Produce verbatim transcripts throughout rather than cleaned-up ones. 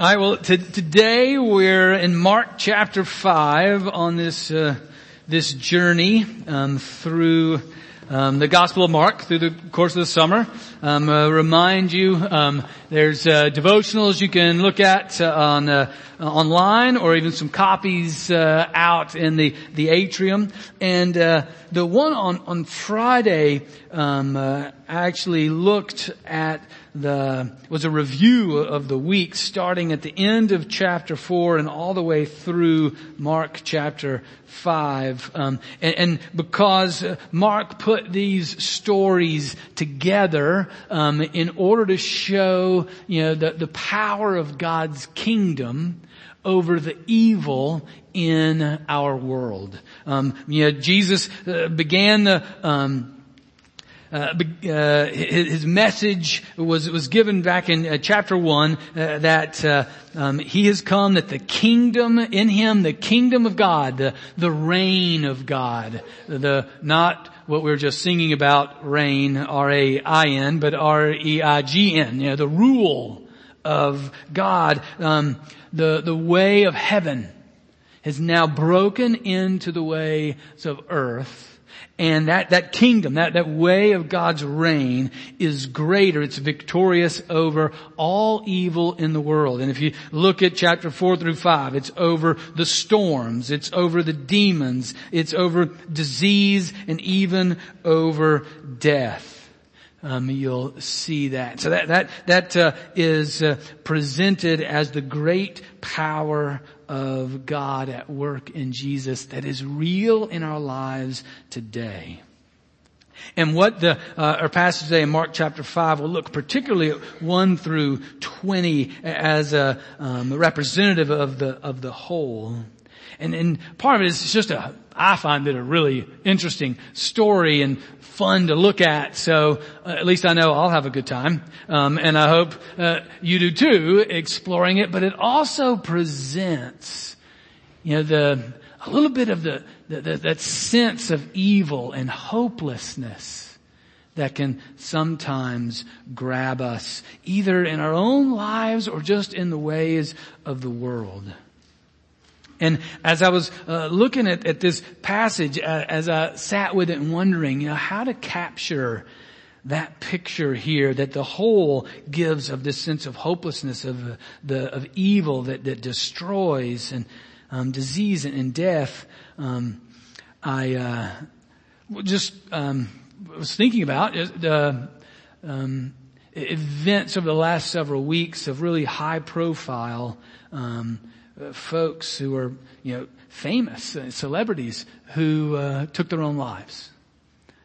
All right, well, t- today we're in Mark chapter five on this uh, this journey um, through um, the Gospel of Mark through the course of the summer. Um, uh, remind you, um, there's uh, devotionals you can look at uh, on uh, online, or even some copies uh, out in the the atrium. And uh, the one on on Friday um, uh, actually looked at. The, was a review of the week starting at the end of chapter four and all the way through Mark chapter five. Um, and, and because Mark put these stories together um, in order to show, you know, the, the power of God's kingdom over the evil in our world. Um, you know, Jesus uh, began the... Um, Uh, uh, his message was was given back in uh, chapter one uh, that uh, um, he has come, that the kingdom in him, the kingdom of God, the the reign of God, the not what we were just singing about, reign, R A I N, but R E I G N, you know, the rule of God, um, the the way of heaven has now broken into the ways of earth. And that, that kingdom, that, that way of God's reign is greater. It's victorious over all evil in the world. And if you look at chapter four through five, it's over the storms, it's over the demons, it's over disease, and even over death. Um, you'll see that. So that, that, that, uh, is, uh, presented as the great power of God at work in Jesus that is real in our lives today. And what the, uh, our passage today in Mark chapter five will look particularly at one through twenty as a, um, representative of the, of the whole. And, and part of it is just a, I find it a really interesting story and fun to look at. So uh, at least I know I'll have a good time. Um, and I hope uh, you do too, exploring it. But it also presents, you know, the, a little bit of the, the, the that sense of evil and hopelessness that can sometimes grab us either in our own lives or just in the ways of the world. And as I was uh, looking at, at this passage, uh, as I sat with it and wondering, you know, how to capture that picture here that the whole gives of this sense of hopelessness, of uh, the of evil that, that destroys, and um, disease and, and death. Um, I uh, just um, was thinking about the um, events over the last several weeks of really high profile. Um, Uh, folks who are, you know, famous uh, celebrities who uh, took their own lives.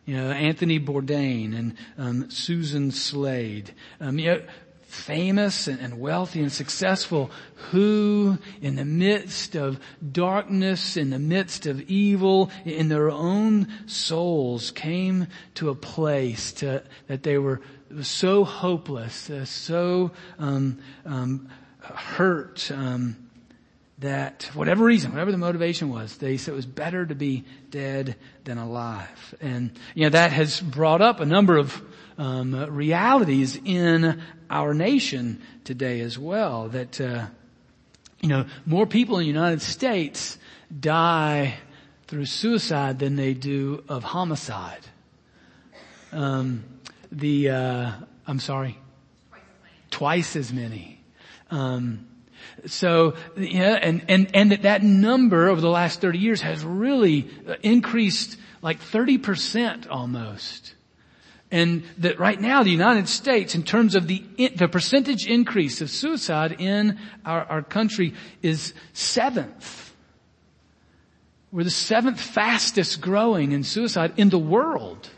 You know, Anthony Bourdain and um, Susan Slade. Um, you know, famous and, and wealthy and successful who, in the midst of darkness, in the midst of evil, in their own souls, came to a place to, that they were so hopeless, uh, so um, um, hurt. Um, That whatever reason, whatever the motivation was, they said it was better to be dead than alive. And, you know, that has brought up a number of um, realities in our nation today as well. That, uh, you know, more people in the United States die through suicide than they do of homicide. Um, the, uh, I'm sorry, twice as many. Um, So, yeah, and, and, and that, that number over the last thirty years has really increased like thirty percent almost. And that right now the United States, in terms of the, the percentage increase of suicide in our, our country is seventh. We're the seventh fastest growing in suicide in the world.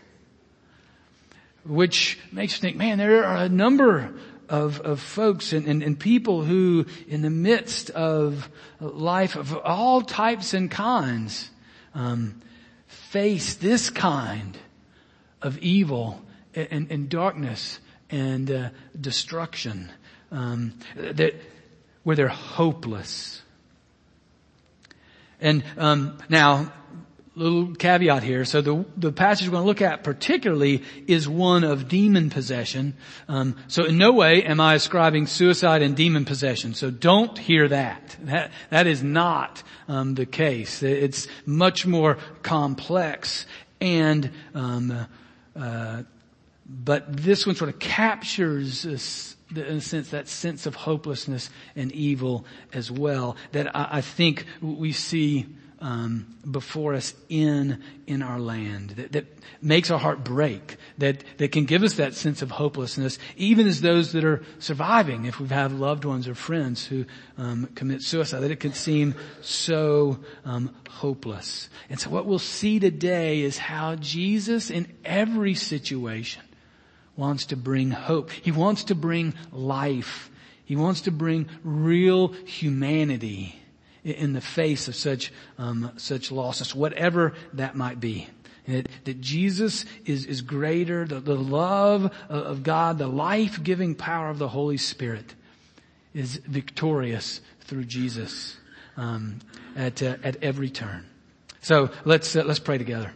Which makes you think, man, there are a number Of, of folks and, and, and people who in the midst of life of all types and kinds, um, face this kind of evil and, and darkness and, uh, destruction, um, that, where they're hopeless. And, um, now little caveat here. So the, the passage we're going to look at particularly is one of demon possession. Um, so in no way am I ascribing suicide and demon possession. So don't hear that. That, that is not, um, the case. It's much more complex and, um, uh, but this one sort of captures this, in a sense, that sense of hopelessness and evil as well that I, I think we see um, before us in in our land, that, that makes our heart break, that that can give us that sense of hopelessness, even as those that are surviving, if we have loved ones or friends who um, commit suicide, that it can seem so um, hopeless. And so what we'll see today is how Jesus, in every situation, wants to bring hope. He wants to bring life. He wants to bring real humanity in the face of such um, such lostness, whatever that might be. And it, that Jesus is is greater. The, the love of God, the life-giving power of the Holy Spirit, is victorious through Jesus um, at uh, at every turn. So let's uh, let's pray together.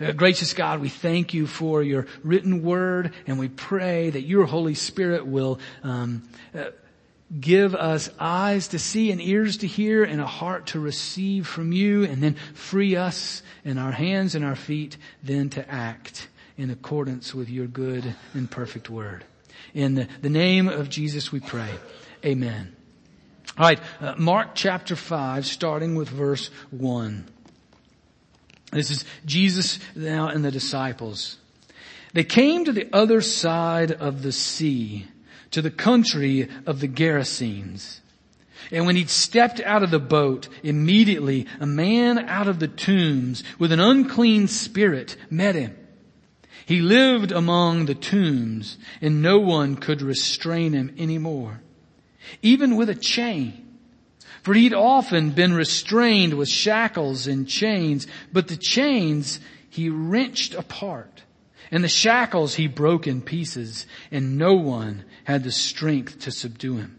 Uh, gracious God, we thank you for your written word, and we pray that your Holy Spirit will um, uh, give us eyes to see and ears to hear and a heart to receive from you, and then free us in our hands and our feet then to act in accordance with your good and perfect word. In the, the name of Jesus we pray. Amen. All right, uh, Mark chapter five, starting with verse one. This is Jesus now and the disciples. They came to the other side of the sea, to the country of the Gerasenes. And when he'd stepped out of the boat, immediately a man out of the tombs with an unclean spirit met him. He lived among the tombs, and no one could restrain him anymore, even with a chain. For he'd often been restrained with shackles and chains, but the chains he wrenched apart, and the shackles he broke in pieces, and no one had the strength to subdue him.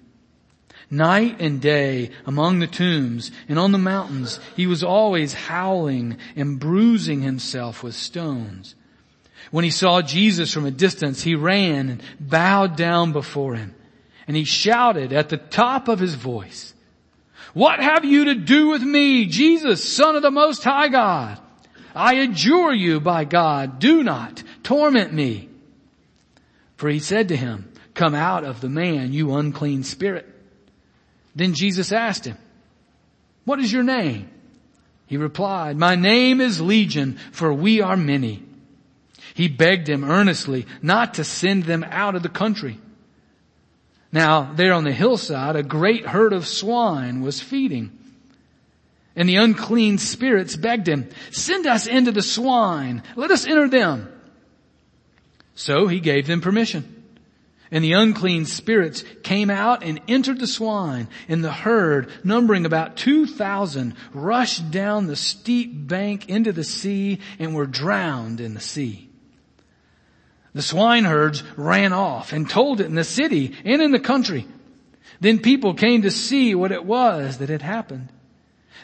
Night and day among the tombs and on the mountains, he was always howling and bruising himself with stones. When he saw Jesus from a distance, he ran and bowed down before him, and he shouted at the top of his voice, "What have you to do with me, Jesus, Son of the Most High God? I adjure you by God, do not torment me." For he said to him, "Come out of the man, you unclean spirit." Then Jesus asked him, "What is your name?" He replied, "My name is Legion, for we are many." He begged him earnestly not to send them out of the country. Now, there on the hillside, a great herd of swine was feeding. And the unclean spirits begged him, "Send us into the swine. Let us enter them." So he gave them permission. And the unclean spirits came out and entered the swine. And the herd, numbering about two thousand, rushed down the steep bank into the sea and were drowned in the sea. The swineherds ran off and told it in the city and in the country. Then people came to see what it was that had happened.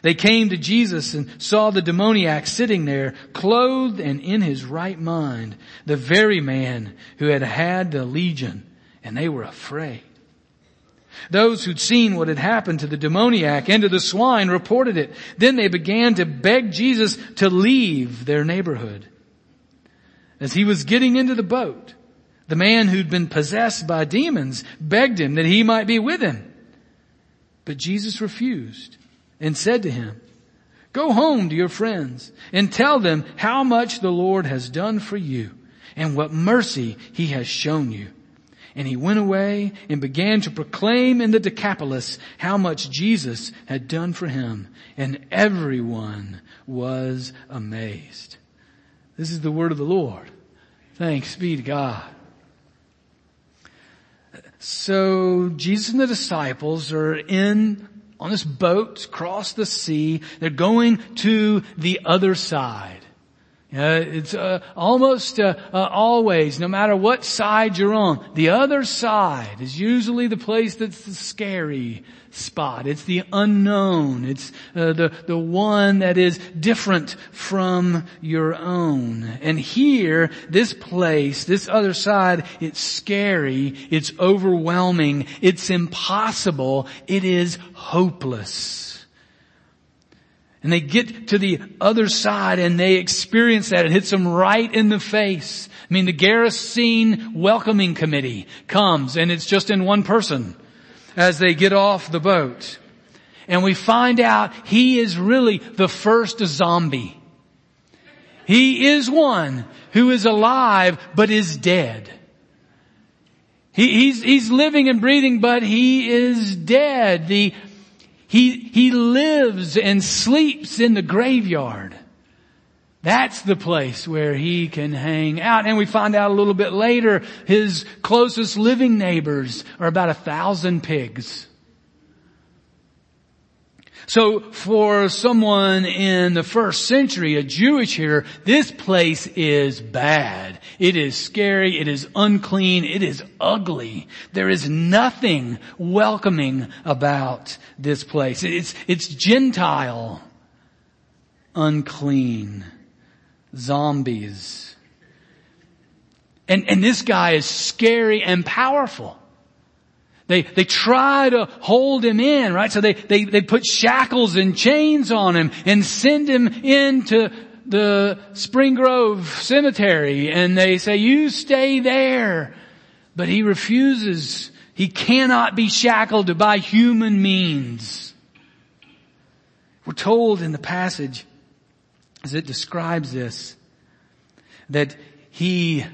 They came to Jesus and saw the demoniac sitting there, clothed and in his right mind, the very man who had had the legion, and they were afraid. Those who'd seen what had happened to the demoniac and to the swine reported it. Then they began to beg Jesus to leave their neighborhood. As he was getting into the boat, the man who'd been possessed by demons begged him that he might be with him. But Jesus refused and said to him, "Go home to your friends and tell them how much the Lord has done for you and what mercy he has shown you." And he went away and began to proclaim in the Decapolis how much Jesus had done for him, and everyone was amazed. This is the word of the Lord. Thanks be to God. So Jesus and the disciples are in on this boat across the sea. They're going to the other side. Uh, it's uh, almost uh, uh, always, no matter what side you're on, the other side is usually the place that's the scary spot. It's the unknown. It's uh, the the one that is different from your own. And here, this place, this other side, it's scary. It's overwhelming. It's impossible. It is hopeless. And they get to the other side and they experience that. It hits them right in the face. I mean, the Gerasenes welcoming committee comes and it's just in one person as they get off the boat. And we find out he is really the first zombie. He is one who is alive but is dead. He, he's, he's living and breathing, but he is dead. The He, he lives and sleeps in the graveyard. That's the place where he can hang out. And we find out a little bit later, his closest living neighbors are about a thousand pigs. So for someone in the first century, a Jewish hearer, this place is bad. It is scary. It is unclean. It is ugly. There is nothing welcoming about this place. It's, it's Gentile, unclean, zombies. And, and this guy is scary and powerful. They, they try to hold him in, right? So they, they, they put shackles and chains on him and send him into the Spring Grove Cemetery, and they say, you stay there. But he refuses. He cannot be shackled by human means. We're told in the passage, as it describes this, that he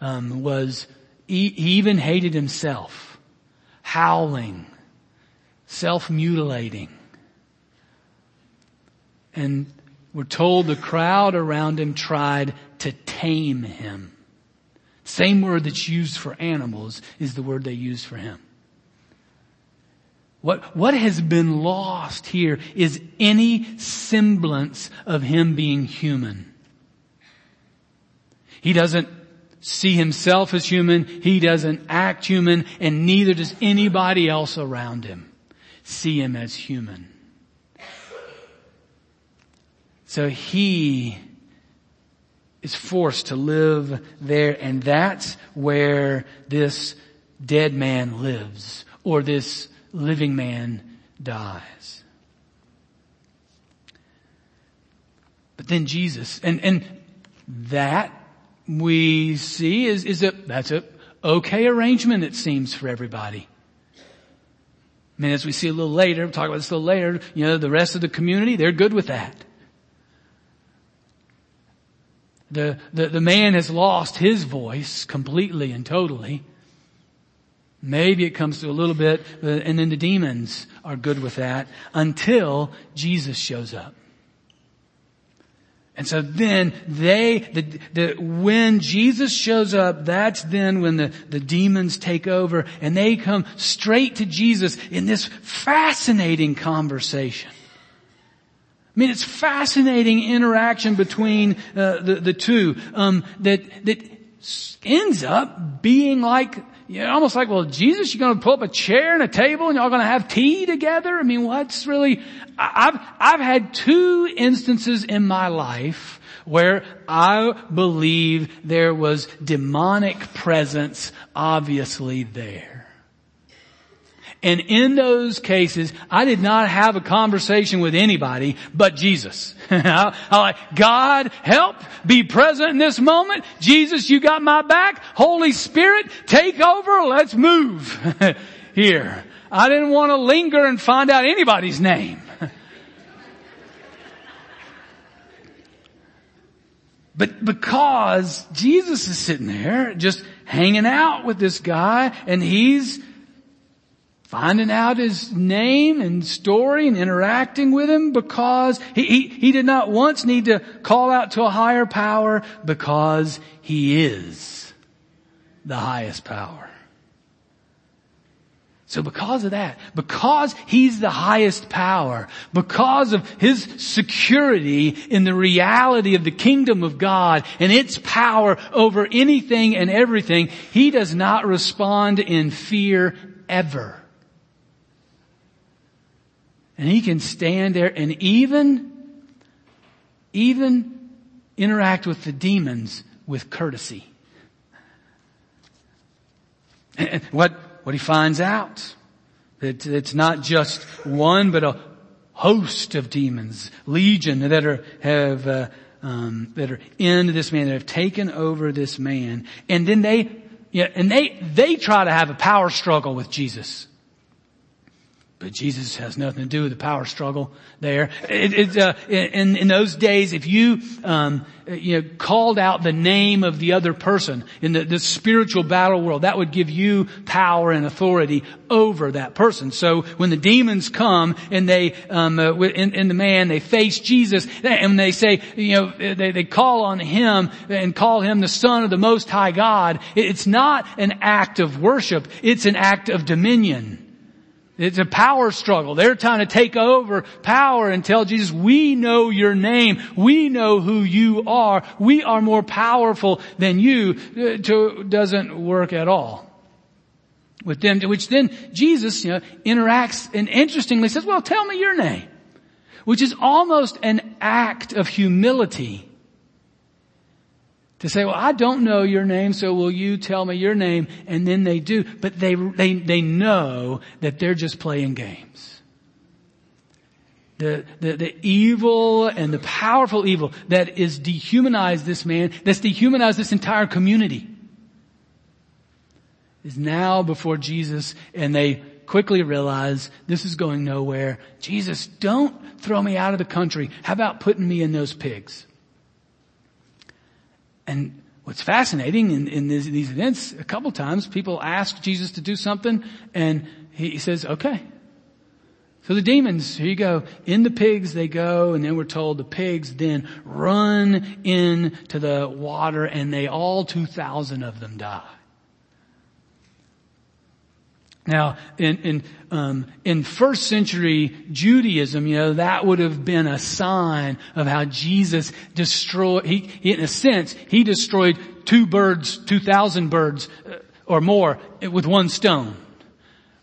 um, was, he, he even hated himself, howling, self-mutilating. And we're told the crowd around him tried to tame him. Same word that's used for animals is the word they used for him. What, what has been lost here is any semblance of him being human. He doesn't see himself as human. He doesn't act human, and neither does anybody else around him see him as human. So he is forced to live there, and that's where this dead man lives, or this living man dies. But then Jesus, and, and that we see is, is a, that's a okay arrangement, it seems, for everybody. I mean, as we see a little later, we'll talk about this a little later, you know, the rest of the community, they're good with that. The, the, the man has lost his voice completely and totally. Maybe it comes to a little bit, and then the demons are good with that until Jesus shows up. And so then they, the, the, when Jesus shows up, that's then when the, the demons take over, and they come straight to Jesus in this fascinating conversation. I mean, it's fascinating interaction between uh, the the two um, that that ends up being like, you know, almost like, well, Jesus, you're going to pull up a chair and a table and y'all going to have tea together. I mean, what's really? I, I've I've had two instances in my life where I believe there was demonic presence obviously there. And in those cases, I did not have a conversation with anybody but Jesus. I, I like, God, help, be present in this moment. Jesus, you got my back. Holy Spirit, take over. Let's move here. I didn't want to linger and find out anybody's name. But because Jesus is sitting there just hanging out with this guy, and he's finding out his name and story and interacting with him, because he, he, he did not once need to call out to a higher power, because he is the highest power. So because of that, because he's the highest power, because of his security in the reality of the kingdom of God and its power over anything and everything, he does not respond in fear ever. And he can stand there and even, even interact with the demons with courtesy. And what... What he finds out, that it's not just one, but a host of demons, legion, that are have uh, um, that are in this man, that have taken over this man, and then they, yeah, and they they try to have a power struggle with Jesus, but Jesus has nothing to do with the power struggle there. It, it, uh, in in those days, if you um, you know called out the name of the other person in the, the spiritual battle world, that would give you power and authority over that person. So when the demons come and they um, uh, in, in the man, they face Jesus and they say, you know, they they call on him and call him the Son of the Most High God. It's not an act of worship; it's an act of dominion. It's a power struggle. They're trying to take over power and tell Jesus, we know your name. We know who you are. We are more powerful than you. It doesn't work at all with them, which then Jesus, you know, interacts and interestingly says, well, tell me your name, which is almost an act of humility to say, well, I don't know your name, so will you tell me your name? And then they do. But they, they, they know that they're just playing games. The, the, the evil and the powerful evil that is dehumanized this man, that's dehumanized this entire community, is now before Jesus, and they quickly realize this is going nowhere. Jesus, don't throw me out of the country. How about putting me in those pigs? And what's fascinating in, in these, these events, a couple times people ask Jesus to do something and he, he says, okay. So the demons, here you go, in the pigs they go, and then we're told the pigs then run into the water and they all two thousand of them die. Now, in, in, um, in first century Judaism, you know, that would have been a sign of how Jesus destroyed, he, he, in a sense, he destroyed two birds, two thousand birds uh, or more with one stone.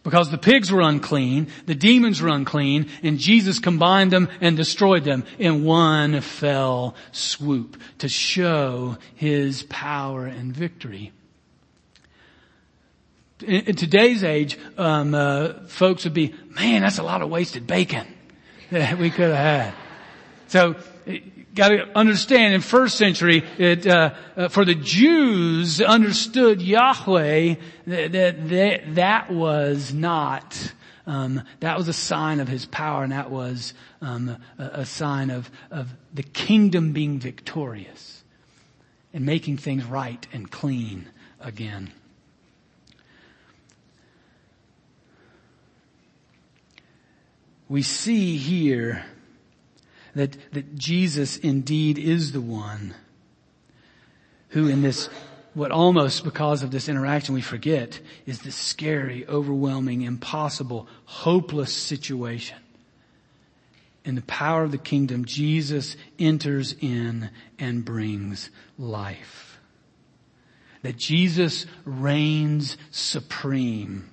Because the pigs were unclean, the demons were unclean, and Jesus combined them and destroyed them in one fell swoop to show his power and victory. In today's age, um, uh, folks would be, man, that's a lot of wasted bacon that we could have had. So, got to understand, in first century, it, uh, uh, for the Jews understood Yahweh that that, that, that was not, um, that was a sign of his power, and that was um, a, a sign of of the kingdom being victorious and making things right and clean again. We see here that, that Jesus indeed is the one who in this, what almost because of this interaction we forget, is this scary, overwhelming, impossible, hopeless situation. In the power of the kingdom, Jesus enters in and brings life. That Jesus reigns supreme.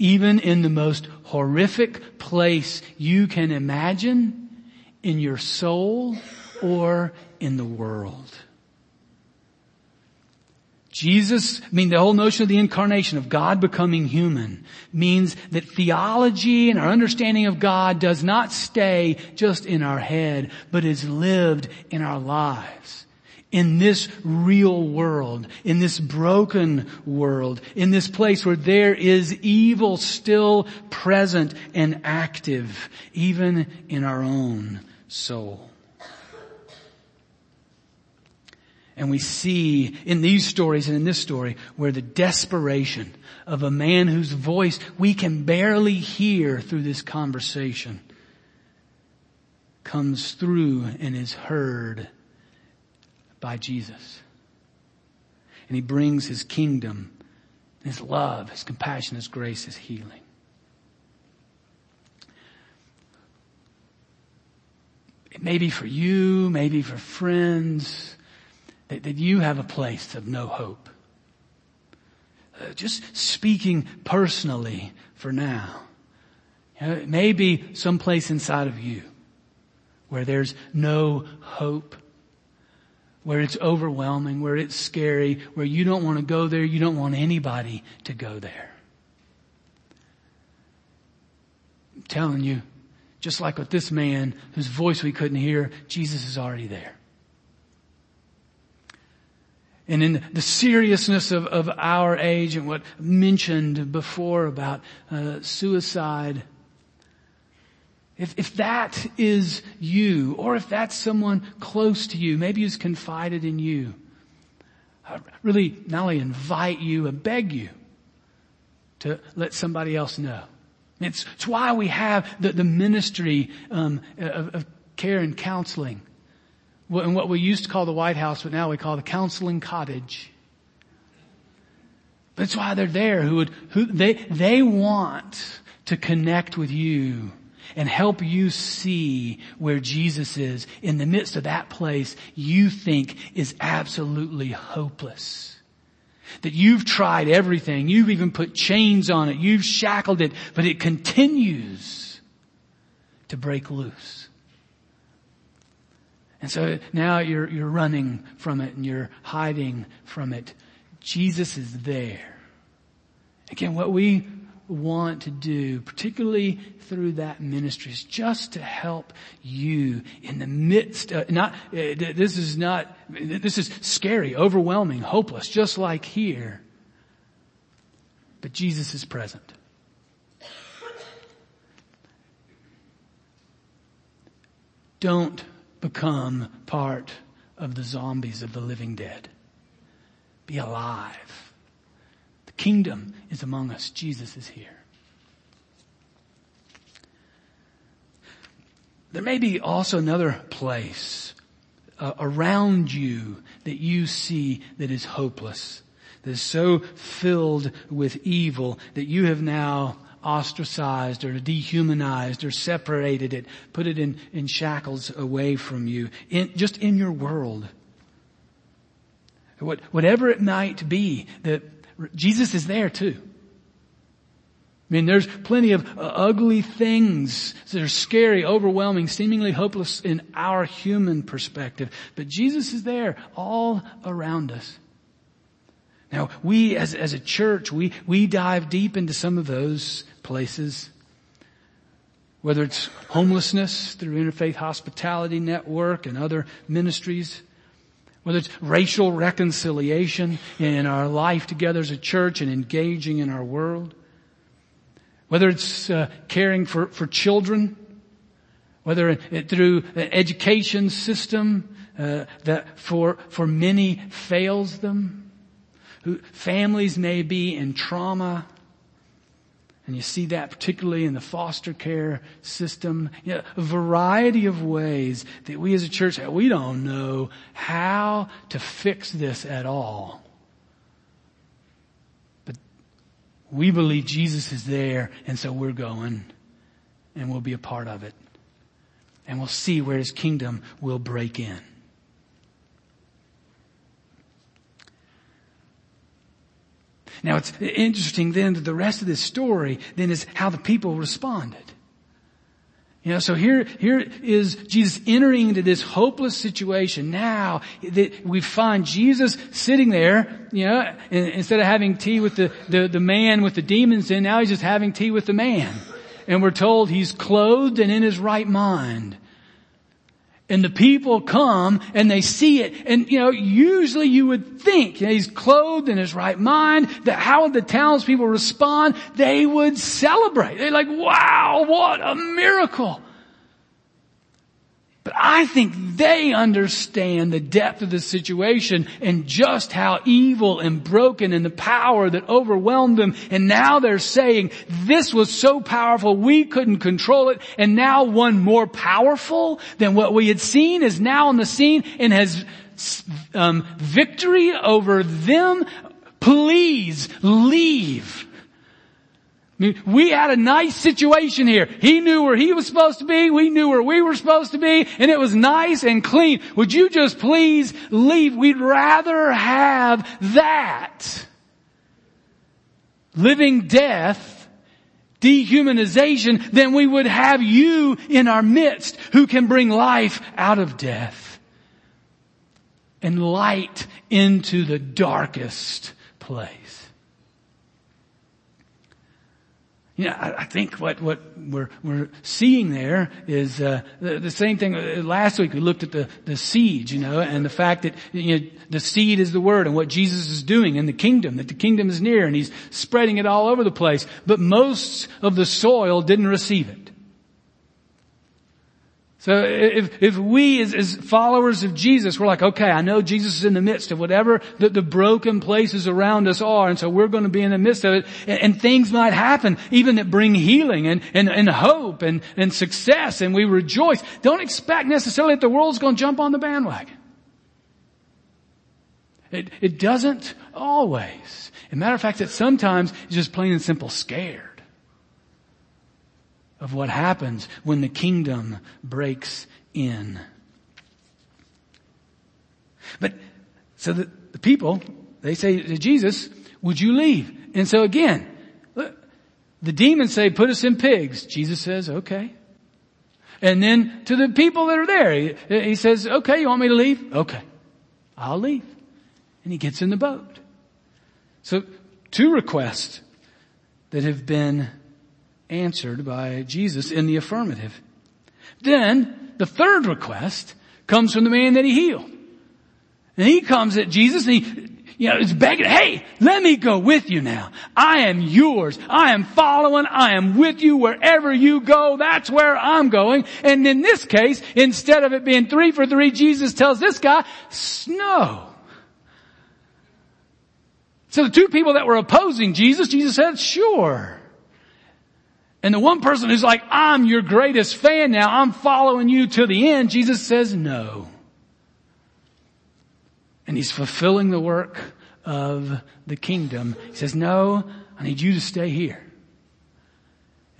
Even in the most horrific place you can imagine, in your soul or in the world. Jesus, I mean, the whole notion of the incarnation, of God becoming human, means that theology and our understanding of God does not stay just in our head, but is lived in our lives. In this real world, in this broken world, in this place where there is evil still present and active, even in our own soul. And we see in these stories and in this story where the desperation of a man whose voice we can barely hear through this conversation comes through and is heard by Jesus. And he brings his kingdom His love, His compassion, His grace, His healing. It may be for you, maybe for friends, that, that you have a place of no hope. Uh, just speaking personally for now. You know, it may be someplace inside of you where there's no hope, where it's overwhelming, where it's scary, where you don't want to go there, you don't want anybody to go there. I'm telling you, just like with this man whose voice we couldn't hear, Jesus is already there. And in the seriousness of, of our age and what mentioned before about uh, suicide, If, if that is you, or if that's someone close to you, maybe who's confided in you, I really not only invite you, I beg you to let somebody else know. It's, it's why we have the, the ministry um, of, of care and counseling, and what we used to call the White House, but now we call the counseling cottage. That's why they're there. Who would who they they want to connect with you and help you see where Jesus is in the midst of that place you think is absolutely hopeless. That you've tried everything. You've even put chains on it. You've shackled it. But it continues to break loose. And so now you're, you're running from it and you're hiding from it. Jesus is there. Again, what we want to do, particularly through that ministry, is just to help you in the midst of, not, uh, this is not, this is scary, overwhelming, hopeless, just like here. But Jesus is present. Don't become part of the zombies of the living dead. Be alive. Kingdom is among us. Jesus is here. There may be also another place uh, around you that you see that is hopeless, that is so filled with evil that you have now ostracized or dehumanized or separated it, put it in, in shackles away from you, in, just in your world. What, whatever it might be, that Jesus is there too. I mean, there's plenty of uh, ugly things that are scary, overwhelming, seemingly hopeless in our human perspective. But Jesus is there all around us. Now, we as, as a church, we, we dive deep into some of those places. Whether it's homelessness through Interfaith Hospitality Network and other ministries, whether it's racial reconciliation in our life together as a church and engaging in our world, whether it's uh, caring for, for children, whether it, through an education system uh, that for for many fails them, who families may be in trauma, and you see that particularly in the foster care system. You know, a variety of ways that we as a church, we don't know how to fix this at all. But we believe Jesus is there, and so we're going and we'll be a part of it. And we'll see where His kingdom will break in. Now, it's interesting then that the rest of this story then is how the people responded. You know, so here, here is Jesus entering into this hopeless situation. Now that we find Jesus sitting there, you know, and instead of having tea with the, the, the man with the demons in, now He's just having tea with the man. And we're told He's clothed and in His right mind. And the people come and they see it. And, you know, usually you would think, you know, He's clothed in His right mind. That how would the townspeople respond? They would celebrate. They're like, wow, what a miracle. But I think they understand the depth of the situation and just how evil and broken and the power that overwhelmed them. And now they're saying, this was so powerful we couldn't control it. And now one more powerful than what we had seen is now on the scene and has um, victory over them. please leave. I mean, we had a nice situation here. He knew where he was supposed to be. We knew where we were supposed to be. And it was nice and clean. Would you just please leave? We'd rather have that. Living death, dehumanization, than we would have you in our midst who can bring life out of death and light into the darkest place. You know, I, I think what, what we're, we're seeing there is, uh, the, the same thing. Last week we looked at the, the seed, you know, and the fact that, you know, the seed is the word and what Jesus is doing in the kingdom, that the kingdom is near and he's spreading it all over the place. But most of the soil didn't receive it. So if, if we as, as followers of Jesus, we're like, okay, I know Jesus is in the midst of whatever the, the broken places around us are, and so we're going to be in the midst of it, and, and things might happen, even that bring healing and, and, and hope and, and success, and we rejoice. Don't expect necessarily that the world's going to jump on the bandwagon. It, it doesn't always. As a matter of fact, that sometimes it's just plain and simple scared of what happens when the kingdom breaks in. But, so the, the people, they say to Jesus, would you leave? And so again, look, the demons say, put us in pigs. Jesus says, okay. And then to the people that are there, he, he says, okay, you want me to leave? Okay, I'll leave. And he gets in the boat. So two requests that have been answered by Jesus in the affirmative. Then the third request comes from the man that he healed. And he comes at Jesus and he, you know, is begging, hey, let me go with you now. I am yours. I am following. I am with you wherever you go. That's where I'm going. And in this case, instead of it being three for three, Jesus tells this guy, no. So the two people that were opposing Jesus, Jesus said, sure. And the one person who's like, I'm your greatest fan now, I'm following you to the end, Jesus says no. And he's fulfilling the work of the kingdom. He says, no, I need you to stay here.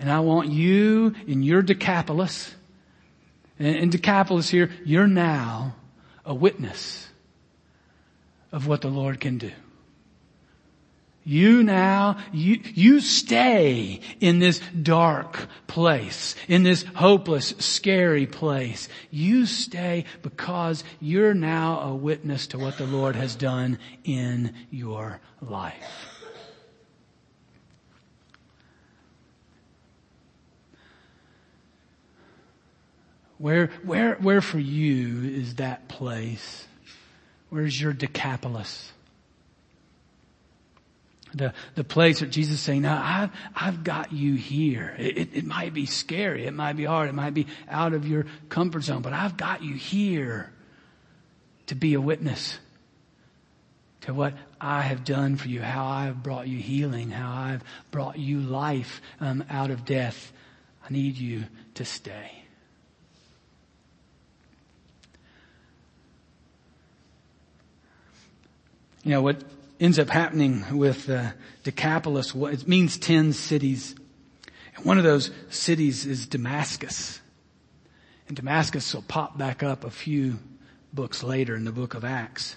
And I want you in your Decapolis. And in Decapolis here, you're now a witness of what the Lord can do. You now, you, you stay in this dark place, in this hopeless, scary place. You stay because you're now a witness to what the Lord has done in your life. Where, where, where for you is that place? Where's your Decapolis? The, the place where Jesus is saying, no, I've, I've got you here. It, it, it might be scary. It might be hard. It might be out of your comfort zone, but I've got you here to be a witness to what I have done for you, how I've brought you healing, how I've brought you life um, out of death. I need you to stay. You know what ends up happening with uh, Decapolis? It means ten cities. And one of those cities is Damascus. And Damascus will pop back up a few books later in the book of Acts.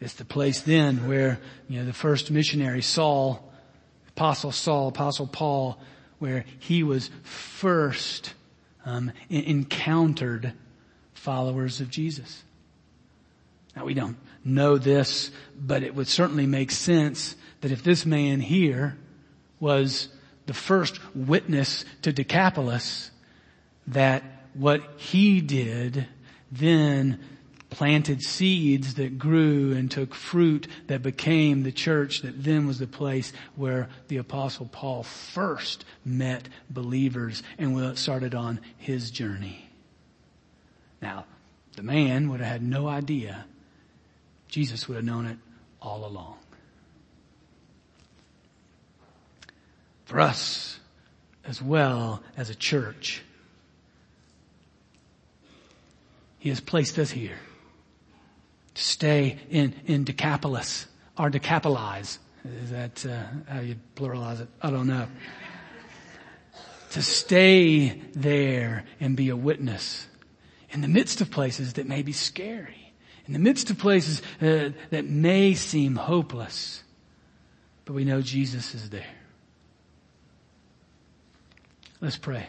It's the place then where, you know, the first missionary Saul, Apostle Saul, Apostle Paul, where he was first um, encountered followers of Jesus. Now, we don't know this, but it would certainly make sense that if this man here was the first witness to Decapolis, that what he did then planted seeds that grew and took fruit that became the church that then was the place where the Apostle Paul first met believers and started on his journey. Now, the man would have had no idea. Jesus would have known it all along. For us, as well as a church, he has placed us here to stay in, in Decapolis, our Decapolize, Is that uh, how you pluralize it? I don't know. To stay there and be a witness in the midst of places that may be scary, in the midst of places uh, that may seem hopeless, but we know Jesus is there. Let's pray.